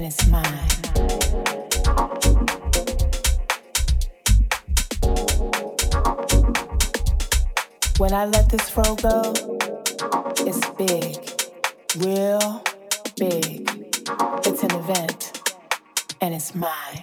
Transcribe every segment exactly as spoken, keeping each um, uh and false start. that is mine. When I let this flow go, it's big, real big. It's an event, and it's mine.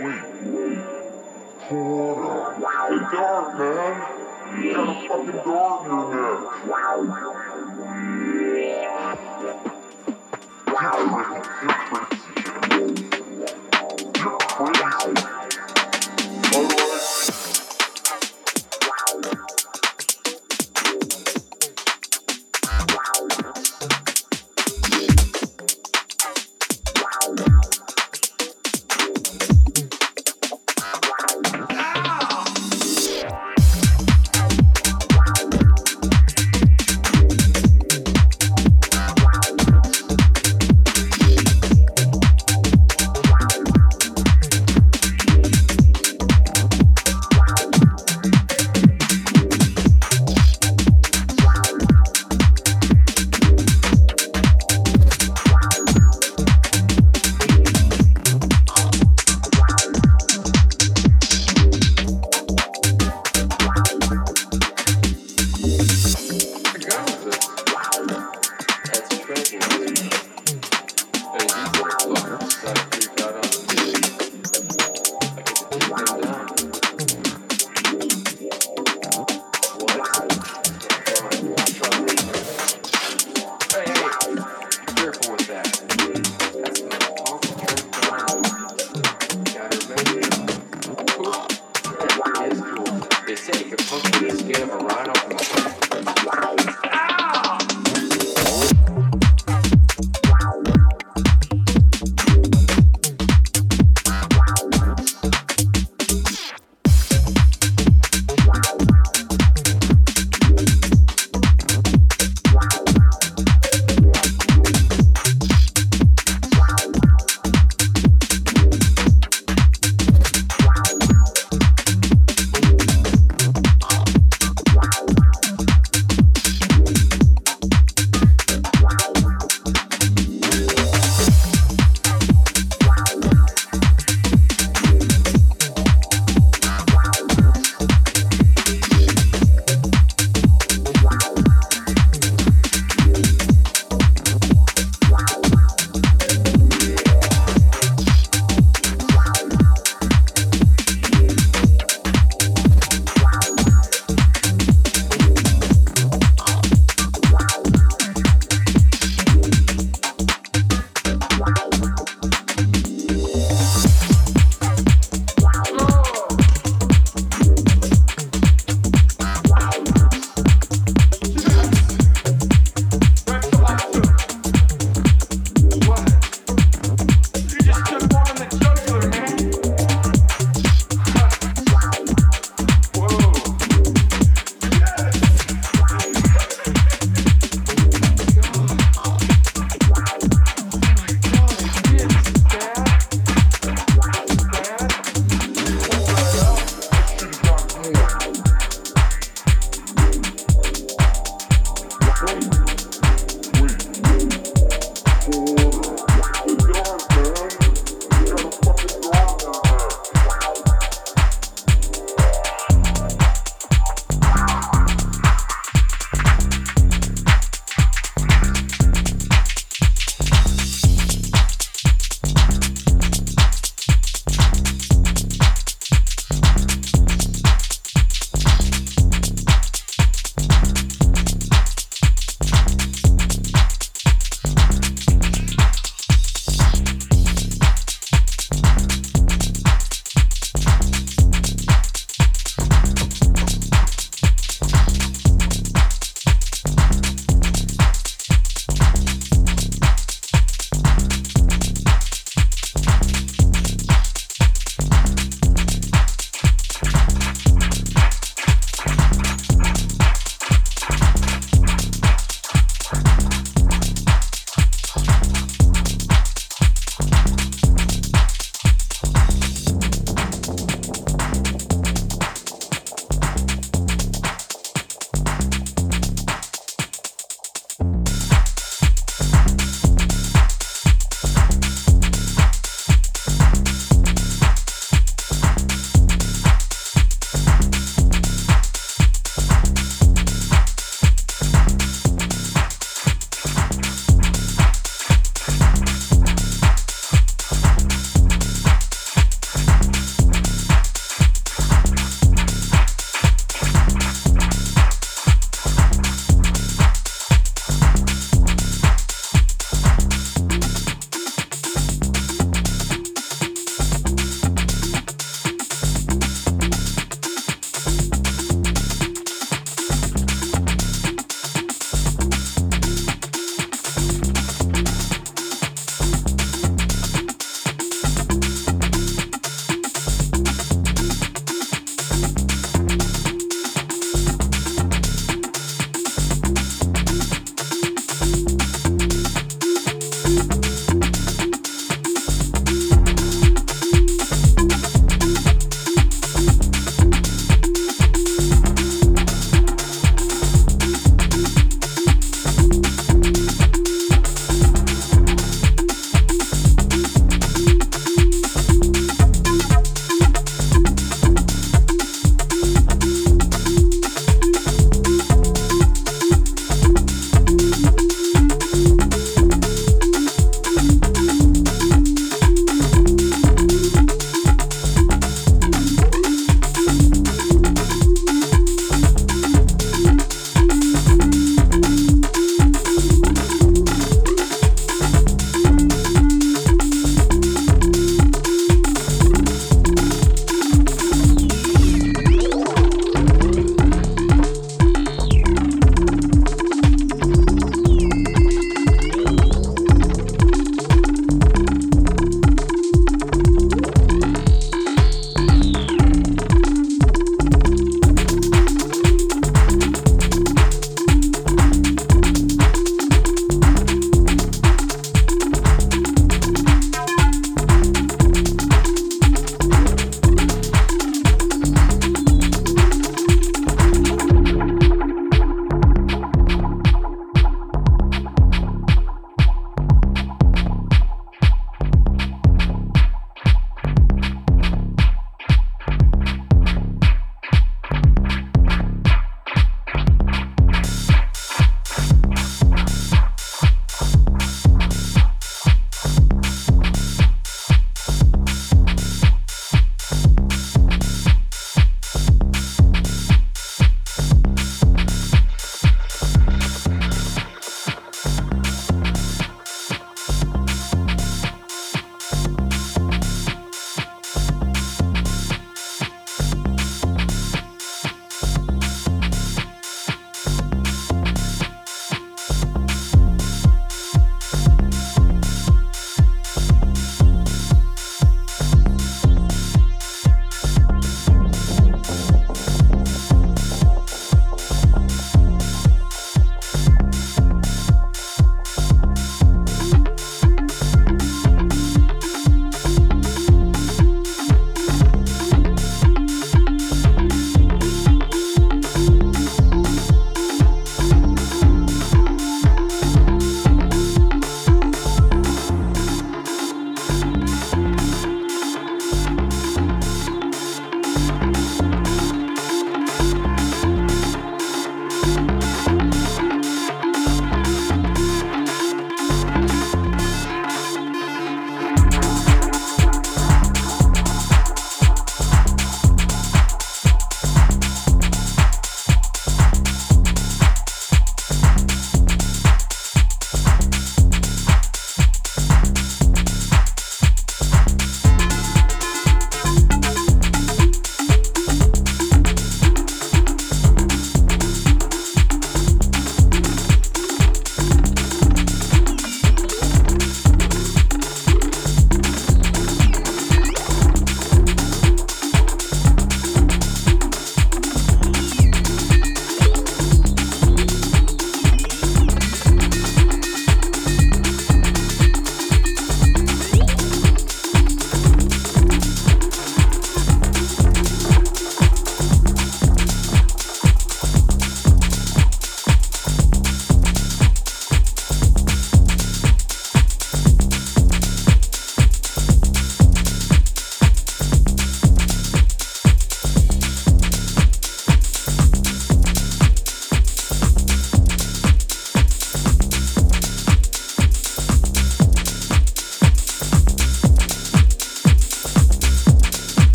weak. Corner. Hey, dark, man. You got a fucking dog in there. You're crazy. You're crazy.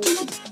Thank you.